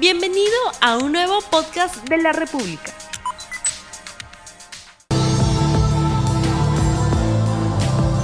Bienvenido a un nuevo podcast de La República.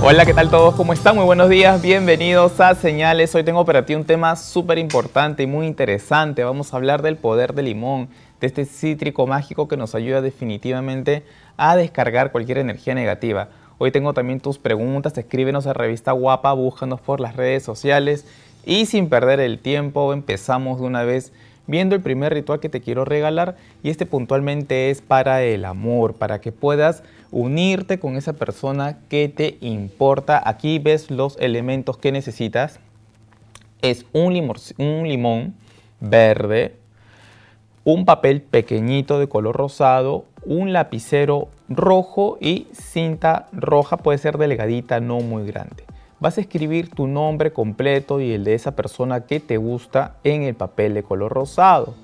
Hola, ¿qué tal todos? ¿Cómo están? Muy buenos días, bienvenidos a Señales. Hoy tengo para ti un tema súper importante y muy interesante. Vamos a hablar del poder del limón, de este cítrico mágico que nos ayuda definitivamente a descargar cualquier energía negativa. Hoy tengo también tus preguntas, escríbenos a Revista Guapa, búscanos por las redes sociales y sin perder el tiempo empezamos de una vez viendo el primer ritual que te quiero regalar y este puntualmente es para el amor, para que puedas unirte con esa persona que te importa. Aquí ves los elementos que necesitas, es un limón verde, un papel pequeñito de color rosado, un lapicero rojo y cinta roja, puede ser delgadita, no muy grande. Vas a escribir tu nombre completo y el de esa persona que te gusta en el papel de color rosado.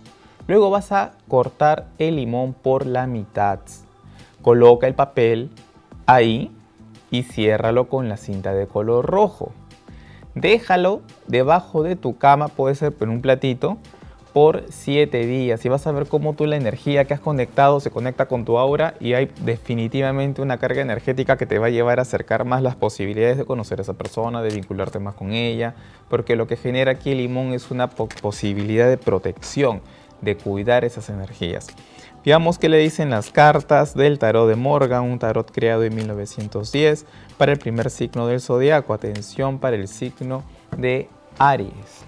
Luego vas a cortar el limón por la mitad. Coloca el papel ahí y ciérralo con la cinta de color rojo. Déjalo debajo de tu cama, puede ser en un platito, por 7 días y vas a ver cómo tú la energía que has conectado se conecta con tu aura y hay definitivamente una carga energética que te va a llevar a acercar más las posibilidades de conocer a esa persona, de vincularte más con ella, porque lo que genera aquí el limón es una posibilidad de protección, de cuidar esas energías. Veamos qué le dicen las cartas del tarot de Morgan, un tarot creado en 1910 para el primer signo del zodiaco. Atención para el signo de Aries.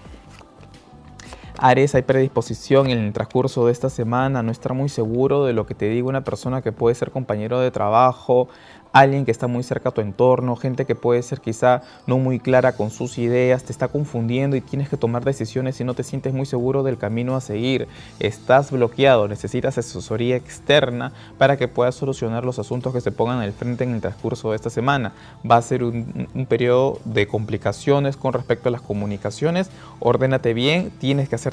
Aries, hay predisposición en el transcurso de esta semana, no estar muy seguro de lo que te diga una persona que puede ser compañero de trabajo, alguien que está muy cerca a tu entorno, gente que puede ser quizá no muy clara con sus ideas, te está confundiendo y tienes que tomar decisiones y no te sientes muy seguro del camino a seguir. Estás bloqueado, necesitas asesoría externa para que puedas solucionar los asuntos que se pongan al frente en el transcurso de esta semana. Va a ser un periodo de complicaciones con respecto a las comunicaciones. Ordénate bien, tienes que hacerte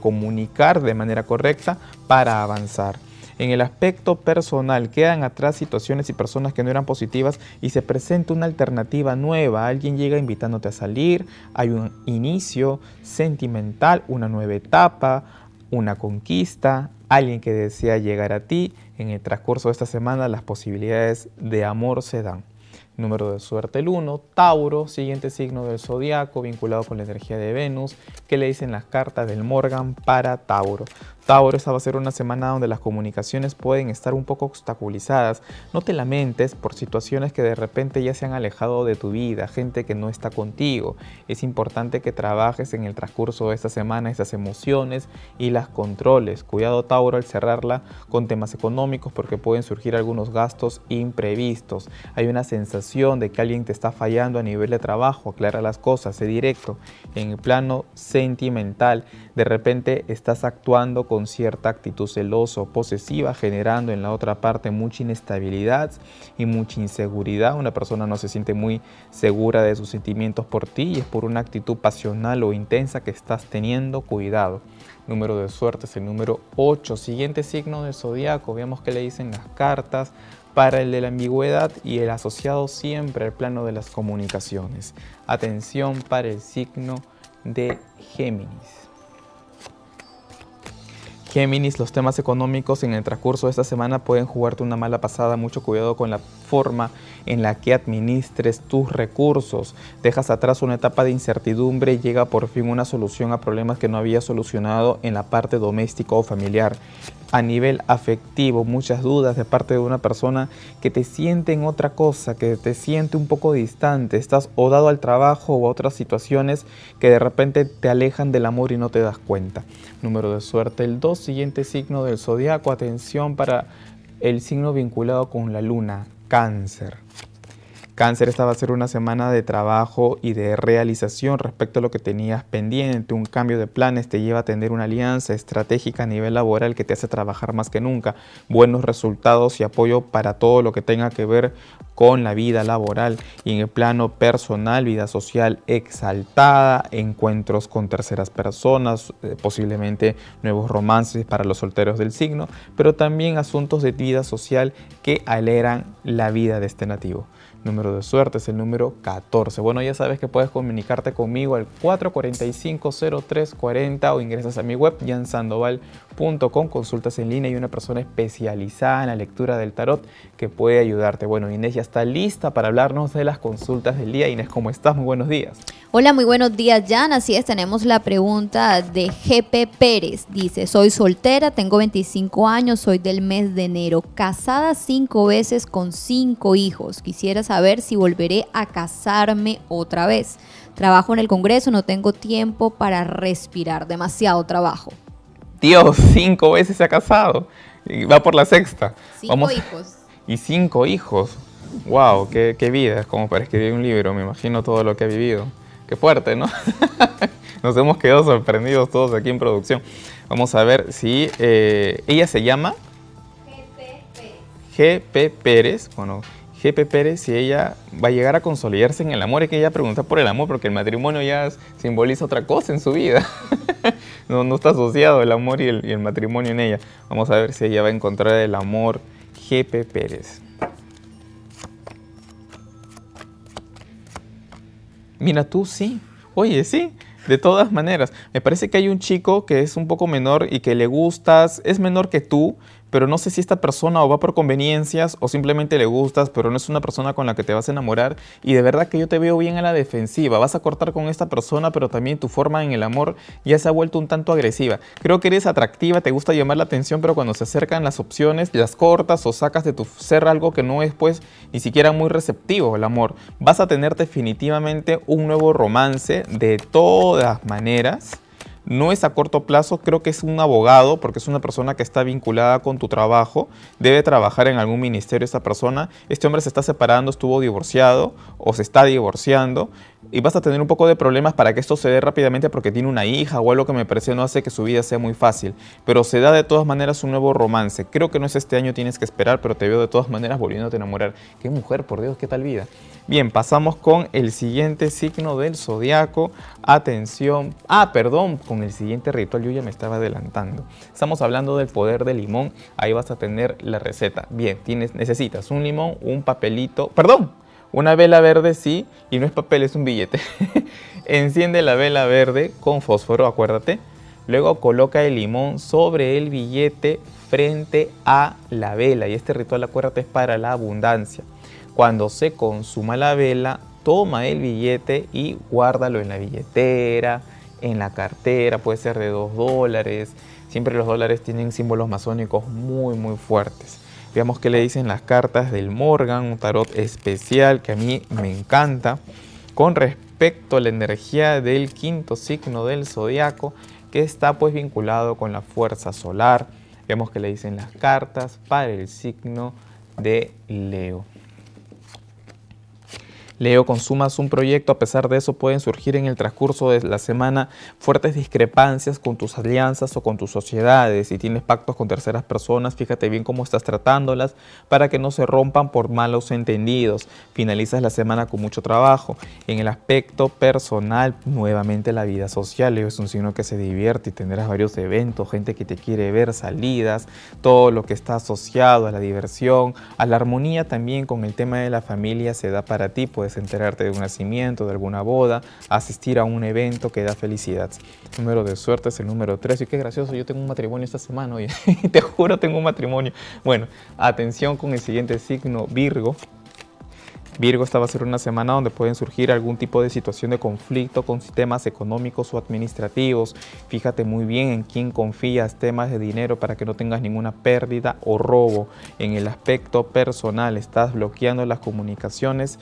comunicar de manera correcta para avanzar. En el aspecto personal, quedan atrás situaciones y personas que no eran positivas y se presenta una alternativa nueva. Alguien llega invitándote a salir, hay un inicio sentimental, una nueva etapa, una conquista, alguien que desea llegar a ti. En el transcurso de esta semana las posibilidades de amor se dan. Número de suerte el 1, Tauro, siguiente signo del zodiaco vinculado con la energía de Venus. ¿Qué le dicen las cartas del Morgan para Tauro? Tauro, esta va a ser una semana donde las comunicaciones pueden estar un poco obstaculizadas. No te lamentes por situaciones que de repente ya se han alejado de tu vida, gente que no está contigo. Es importante que trabajes en el transcurso de esta semana esas emociones y las controles. Cuidado, Tauro, al cerrarla con temas económicos porque pueden surgir algunos gastos imprevistos. Hay una sensación de que alguien te está fallando a nivel de trabajo, aclara las cosas, sé directo. En el plano sentimental, de repente estás actuando con cierta actitud celosa, posesiva, generando en la otra parte mucha inestabilidad y mucha inseguridad. Una persona no se siente muy segura de sus sentimientos por ti y es por una actitud pasional o intensa que estás teniendo. Cuidado. Número de suerte es el número 8. Siguiente signo del zodiaco. Veamos qué le dicen las cartas para el de la ambigüedad y el asociado siempre al plano de las comunicaciones. Atención para el signo de Géminis. Géminis, los temas económicos en el transcurso de esta semana pueden jugarte una mala pasada. Mucho cuidado con la forma en la que administres tus recursos. Dejas atrás una etapa de incertidumbre y llega por fin una solución a problemas que no habías solucionado en la parte doméstica o familiar. A nivel afectivo, muchas dudas de parte de una persona que te siente en otra cosa, que te siente un poco distante. Estás o dado al trabajo o a otras situaciones que de repente te alejan del amor y no te das cuenta. Número de suerte el 2, siguiente signo del zodiaco. Atención para el signo vinculado con la luna, Cáncer. Cáncer, esta va a ser una semana de trabajo y de realización respecto a lo que tenías pendiente. Un cambio de planes te lleva a tener una alianza estratégica a nivel laboral que te hace trabajar más que nunca. Buenos resultados y apoyo para todo lo que tenga que ver con la vida laboral. Y en el plano personal, vida social exaltada, encuentros con terceras personas, posiblemente nuevos romances para los solteros del signo, pero también asuntos de vida social que alegran la vida de este nativo. Número de suerte es el número 14. Bueno, ya sabes que puedes comunicarte conmigo al 445-0340 o ingresas a mi web jansandoval.com. Consultas en línea y una persona especializada en la lectura del tarot que puede ayudarte. Bueno, Inés ya está lista para hablarnos de las consultas del día. Inés, ¿cómo estás? Muy buenos días. Hola, muy buenos días, Jan. Así es, tenemos la pregunta de GP Pérez. Dice, soy soltera, tengo 25 años, soy del mes de enero, casada 5 veces con 5 hijos. Quisiera saber si volveré a casarme otra vez. Trabajo en el Congreso, no tengo tiempo para respirar, demasiado trabajo. Dios, 5 veces se ha casado. Va por la 6ª. 5 hijos. Y 5 hijos. Wow, qué vida. Es como para escribir un libro, me imagino todo lo que ha vivido. Qué fuerte, ¿no? Nos hemos quedado sorprendidos todos aquí en producción. Vamos a ver si ella se llama GP Pérez. Bueno, GP Pérez, si ella va a llegar a consolidarse en el amor. Es que ella pregunta por el amor porque el matrimonio ya simboliza otra cosa en su vida. No está asociado el amor y el matrimonio en ella. Vamos a ver si ella va a encontrar el amor. GP Pérez. Mira tú, sí. Oye, sí. De todas maneras. Me parece que hay un chico que es un poco menor y que le gustas. Es menor que tú, pero no sé si esta persona o va por conveniencias o simplemente le gustas, pero no es una persona con la que te vas a enamorar. Y de verdad que yo te veo bien a la defensiva. Vas a cortar con esta persona, pero también tu forma en el amor ya se ha vuelto un tanto agresiva. Creo que eres atractiva, te gusta llamar la atención, pero cuando se acercan las opciones, las cortas o sacas de tu ser algo que no es, pues, ni siquiera muy receptivo el amor. Vas a tener definitivamente un nuevo romance de todas maneras. No es a corto plazo, creo que es un abogado porque es una persona que está vinculada con tu trabajo, debe trabajar en algún ministerio esta persona. Este hombre se está separando, estuvo divorciado o se está divorciando y vas a tener un poco de problemas para que esto se dé rápidamente porque tiene una hija o algo que me parece no hace que su vida sea muy fácil, pero se da de todas maneras un nuevo romance. Creo que no es este año, tienes que esperar, pero te veo de todas maneras volviéndote a enamorar. Qué mujer, por Dios, qué tal vida. Bien, pasamos con el siguiente signo del zodiaco. Atención, con el siguiente ritual yo ya me estaba adelantando. Estamos hablando del poder del limón. Ahí vas a tener la receta. Bien, necesitas un limón, un papelito, una vela verde, sí, y no es papel, es un billete. Enciende la vela verde con fósforo, acuérdate. Luego coloca el limón sobre el billete frente a la vela. Y este ritual, acuérdate, es para la abundancia. Cuando se consuma la vela, toma el billete y guárdalo en la billetera, en la cartera, puede ser de $2. Siempre los dólares tienen símbolos masónicos muy, muy fuertes. Veamos qué le dicen las cartas del Morgan, un tarot especial que a mí me encanta. Con respecto a la energía del quinto signo del zodiaco, que está pues vinculado con la fuerza solar. Veamos qué le dicen las cartas para el signo de Leo. Leo, consumas un proyecto, a pesar de eso pueden surgir en el transcurso de la semana fuertes discrepancias con tus alianzas o con tus sociedades. Si tienes pactos con terceras personas, fíjate bien cómo estás tratándolas para que no se rompan por malos entendidos. Finalizas la semana con mucho trabajo. En el aspecto personal, nuevamente la vida social. Leo es un signo que se divierte y tendrás varios eventos, gente que te quiere ver, salidas, todo lo que está asociado a la diversión, a la armonía también con el tema de la familia se da para ti, pues enterarte de un nacimiento, de alguna boda, asistir a un evento que da felicidad. Número de suerte es el número 3. Y qué gracioso, yo tengo un matrimonio esta semana, oye. Te juro, tengo un matrimonio. Bueno, atención con el siguiente signo, Virgo. Virgo, esta va a ser una semana donde pueden surgir algún tipo de situación de conflicto con sistemas económicos o administrativos. Fíjate muy bien en quién confías, temas de dinero para que no tengas ninguna pérdida o robo. En el aspecto personal, estás bloqueando las comunicaciones,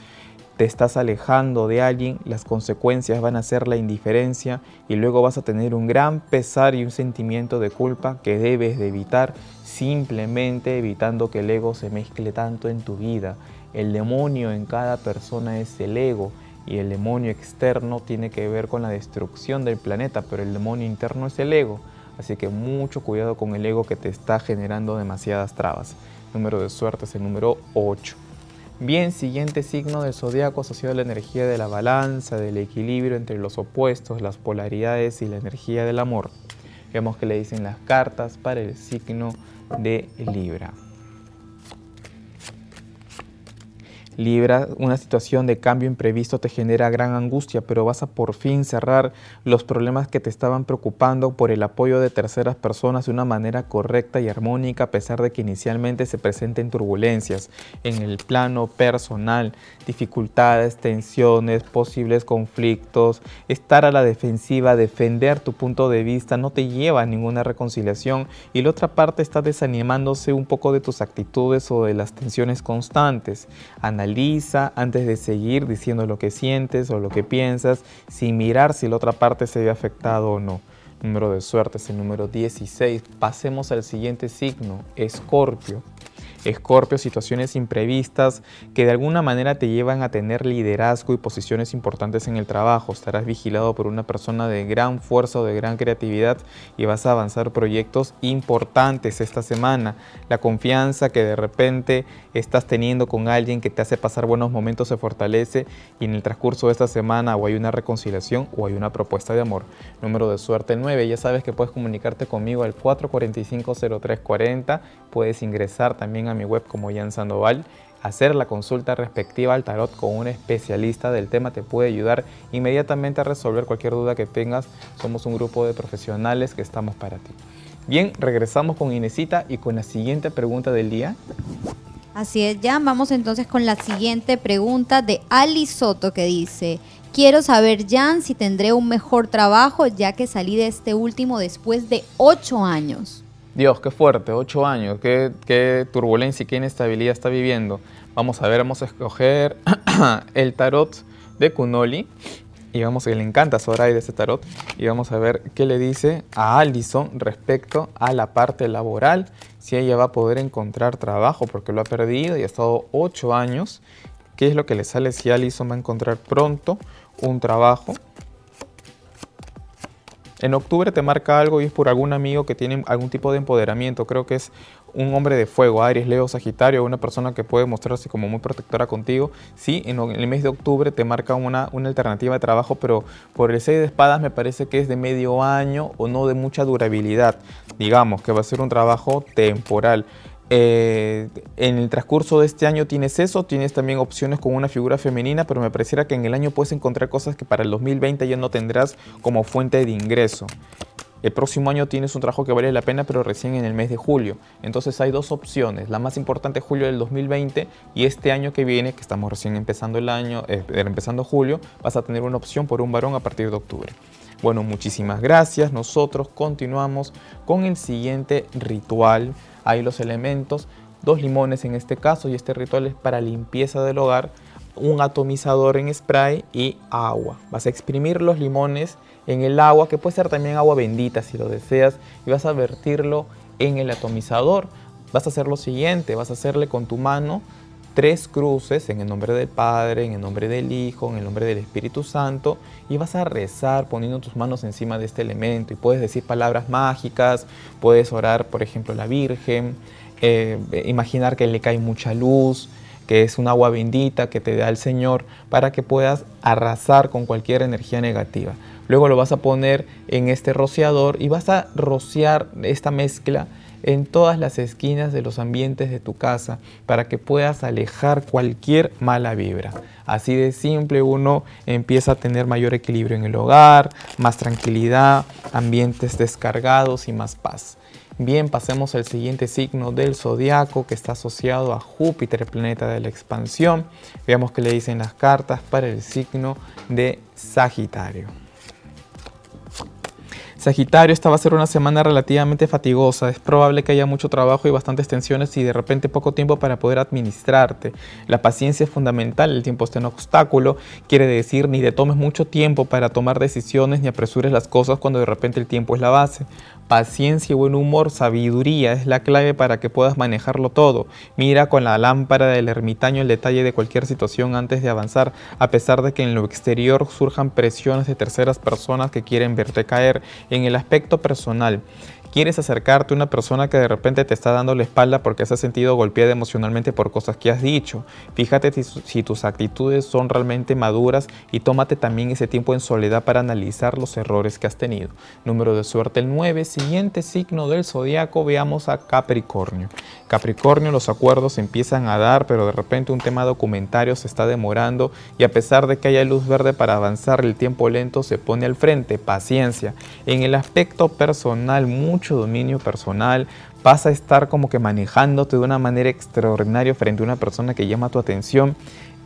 te estás alejando de alguien, las consecuencias van a ser la indiferencia y luego vas a tener un gran pesar y un sentimiento de culpa que debes de evitar, simplemente evitando que el ego se mezcle tanto en tu vida. El demonio en cada persona es el ego y el demonio externo tiene que ver con la destrucción del planeta, pero el demonio interno es el ego. Así que mucho cuidado con el ego que te está generando demasiadas trabas. Número de suerte es el número 8. Bien, siguiente signo del zodiaco asociado a la energía de la balanza, del equilibrio entre los opuestos, las polaridades y la energía del amor. Veamos qué le dicen las cartas para el signo de Libra. Libra, una situación de cambio imprevisto te genera gran angustia, pero vas a por fin cerrar los problemas que te estaban preocupando por el apoyo de terceras personas de una manera correcta y armónica, a pesar de que inicialmente se presenten turbulencias en el plano personal, dificultades, tensiones, posibles conflictos. Estar a la defensiva, defender tu punto de vista no te lleva a ninguna reconciliación, y la otra parte está desanimándose un poco de tus actitudes o de las tensiones constantes. Analiza antes de seguir diciendo lo que sientes o lo que piensas, sin mirar si la otra parte se ve afectada o no. Número de suerte es el número 16. Pasemos al siguiente signo, Escorpio. Escorpio, situaciones imprevistas que de alguna manera te llevan a tener liderazgo y posiciones importantes en el trabajo. Estarás vigilado por una persona de gran fuerza o de gran creatividad y vas a avanzar proyectos importantes esta semana. La confianza que de repente estás teniendo con alguien que te hace pasar buenos momentos se fortalece, y en el transcurso de esta semana o hay una reconciliación o hay una propuesta de amor. Número de suerte 9. Ya sabes que puedes comunicarte conmigo al 445-0340. Puedes ingresar también a mi web como Jhan Sandoval, hacer la consulta respectiva al tarot con un especialista del tema. Te puede ayudar inmediatamente a resolver cualquier duda que tengas. Somos un grupo de profesionales que estamos para ti. Bien, regresamos con Inesita y con la siguiente pregunta del día. Así es, ya vamos entonces con la siguiente pregunta de Ali Soto, que dice: quiero saber, Jhan, si tendré un mejor trabajo ya que salí de este último después de 8 años. Dios, qué fuerte, 8 años, qué turbulencia y qué inestabilidad está viviendo. Vamos a ver, vamos a escoger el tarot de Cunoli, y vamos, que le encanta a Soraya ese tarot, y vamos a ver qué le dice a Alison respecto a la parte laboral, si ella va a poder encontrar trabajo porque lo ha perdido y ha estado 8 años. ¿Qué es lo que le sale si Alison va a encontrar pronto un trabajo? En octubre te marca algo y es por algún amigo que tiene algún tipo de empoderamiento. Creo que es un hombre de fuego, Aries, Leo, Sagitario, una persona que puede mostrarse como muy protectora contigo. Sí, en el mes de octubre te marca una alternativa de trabajo, pero por el 6 de espadas me parece que es de medio año o no de mucha durabilidad. Digamos que va a ser un trabajo temporal. En el transcurso de este año tienes eso, tienes también opciones con una figura femenina, pero me pareciera que en el año puedes encontrar cosas que para el 2020 ya no tendrás como fuente de ingreso. El próximo año tienes un trabajo que vale la pena, pero recién en el mes de julio. Entonces hay dos opciones, la más importante es julio del 2020, y este año que viene, que estamos recién empezando el año, empezando julio, vas a tener una opción por un varón a partir de octubre. Bueno, muchísimas gracias. Nosotros continuamos con el siguiente ritual. Hay los elementos, 2 limones en este caso, y este ritual es para limpieza del hogar, un atomizador en spray y agua. Vas a exprimir los limones en el agua, que puede ser también agua bendita si lo deseas, y vas a vertirlo en el atomizador. Vas a hacer lo siguiente, vas a hacerle con tu mano 3 cruces en el nombre del Padre, en el nombre del Hijo, en el nombre del Espíritu Santo, y vas a rezar poniendo tus manos encima de este elemento, y puedes decir palabras mágicas, puedes orar, por ejemplo, a la Virgen, imaginar que le cae mucha luz, que es un agua bendita que te da el Señor, para que puedas arrasar con cualquier energía negativa. Luego lo vas a poner en este rociador y vas a rociar esta mezcla en todas las esquinas de los ambientes de tu casa, para que puedas alejar cualquier mala vibra. Así de simple uno empieza a tener mayor equilibrio en el hogar, más tranquilidad, ambientes descargados y más paz. Bien, pasemos al siguiente signo del zodiaco, que está asociado a Júpiter, el planeta de la expansión. Veamos qué le dicen las cartas para el signo de Sagitario. Sagitario, esta va a ser una semana relativamente fatigosa. Es probable que haya mucho trabajo y bastantes tensiones, y de repente poco tiempo para poder administrarte. La paciencia es fundamental, el tiempo está en obstáculo. Quiere decir, ni te tomes mucho tiempo para tomar decisiones, ni apresures las cosas cuando de repente el tiempo es la base. Paciencia y buen humor, sabiduría es la clave para que puedas manejarlo todo. Mira con la lámpara del ermitaño el detalle de cualquier situación antes de avanzar, a pesar de que en lo exterior surjan presiones de terceras personas que quieren verte caer. En el aspecto personal, quieres acercarte a una persona que de repente te está dando la espalda porque se ha sentido golpeada emocionalmente por cosas que has dicho. Fíjate si tus actitudes son realmente maduras, y tómate también ese tiempo en soledad para analizar los errores que has tenido. Número de suerte el 9. Siguiente signo del zodiaco, veamos a Capricornio. Capricornio, los acuerdos se empiezan a dar, pero de repente un tema documentario se está demorando y a pesar de que haya luz verde para avanzar, el tiempo lento se pone al frente. Paciencia. En el aspecto personal, mucho dominio personal. Vas a estar como que manejándote de una manera extraordinaria frente a una persona que llama tu atención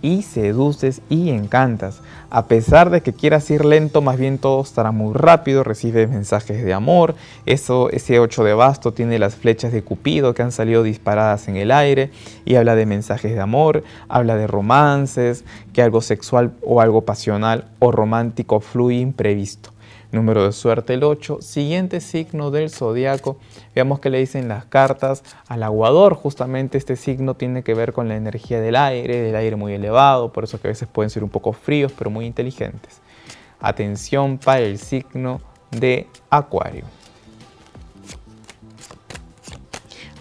y seduces y encantas. A pesar de que quieras ir lento, más bien todo estará muy rápido, recibes mensajes de amor. Ese 8 de basto tiene las flechas de Cupido que han salido disparadas en el aire y habla de mensajes de amor, habla de romances, que algo sexual o algo pasional o romántico fluye imprevisto. Número de suerte el 8. Siguiente signo del zodiaco. Veamos qué le dicen las cartas al aguador. Justamente este signo tiene que ver con la energía del aire muy elevado. Por eso que a veces pueden ser un poco fríos, pero muy inteligentes. Atención para el signo de Acuario.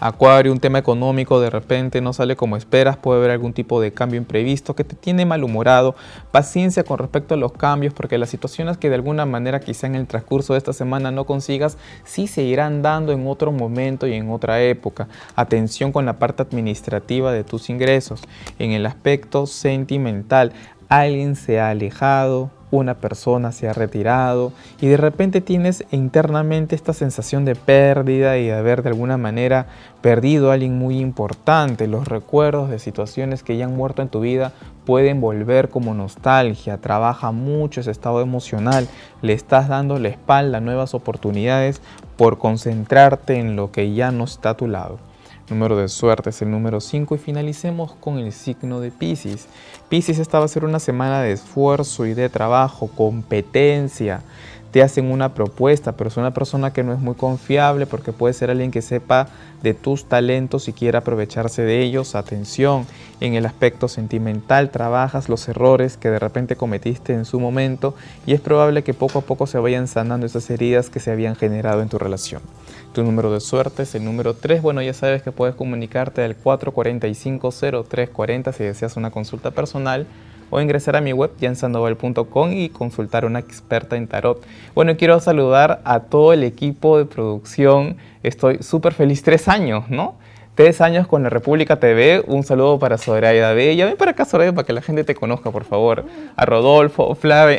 Acuario, un tema económico de repente no sale como esperas, puede haber algún tipo de cambio imprevisto que te tiene malhumorado. Paciencia con respecto a los cambios, porque las situaciones que de alguna manera quizá en el transcurso de esta semana no consigas, sí se irán dando en otro momento y en otra época. Atención con la parte administrativa de tus ingresos. En el aspecto sentimental, alguien se ha alejado, una persona se ha retirado y de repente tienes internamente esta sensación de pérdida y de haber de alguna manera perdido a alguien muy importante. Los recuerdos de situaciones que ya han muerto en tu vida pueden volver como nostalgia. Trabaja mucho ese estado emocional, le estás dando la espalda a nuevas oportunidades por concentrarte en lo que ya no está a tu lado. Número de suerte es el número 5 y finalicemos con el signo de Piscis. Piscis, esta va a ser una semana de esfuerzo y de trabajo, competencia. Te hacen una propuesta, pero es una persona que no es muy confiable porque puede ser alguien que sepa de tus talentos y quiera aprovecharse de ellos. Atención, en el aspecto sentimental trabajas los errores que de repente cometiste en su momento y es probable que poco a poco se vayan sanando esas heridas que se habían generado en tu relación. Tu número de suerte es el número 3. Bueno, ya sabes que puedes comunicarte al 445-0340 si deseas una consulta personal o ingresar a mi web jansandoval.com y consultar a una experta en tarot. Bueno, quiero saludar a todo el equipo de producción. Estoy súper feliz. 3 años, ¿no? 3 años con La República TV. Un saludo para Soraya D'Avella. Ven para acá, Soraya, para que la gente te conozca, por favor. A Rodolfo, Flavio,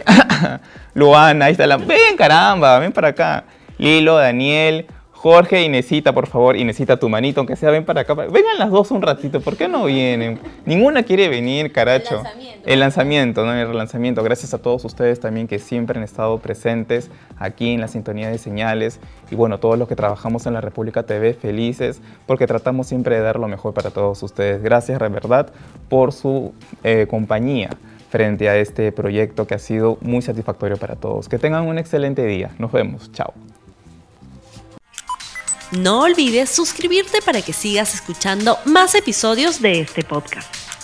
Luana, ahí está la... Ven, caramba, ven para acá. Lilo, Daniel, Jorge, Inesita, por favor. Inesita, tu manito, aunque sea, ven para acá. Vengan las dos un ratito. ¿Por qué no vienen? Ninguna quiere venir, caracho. El lanzamiento, ¿no? El relanzamiento. Gracias a todos ustedes también que siempre han estado presentes aquí en la sintonía de Señales. Y bueno, todos los que trabajamos en La República TV, felices, porque tratamos siempre de dar lo mejor para todos ustedes. Gracias, de verdad, por su compañía frente a este proyecto que ha sido muy satisfactorio para todos. Que tengan un excelente día. Nos vemos. Chao. No olvides suscribirte para que sigas escuchando más episodios de este podcast.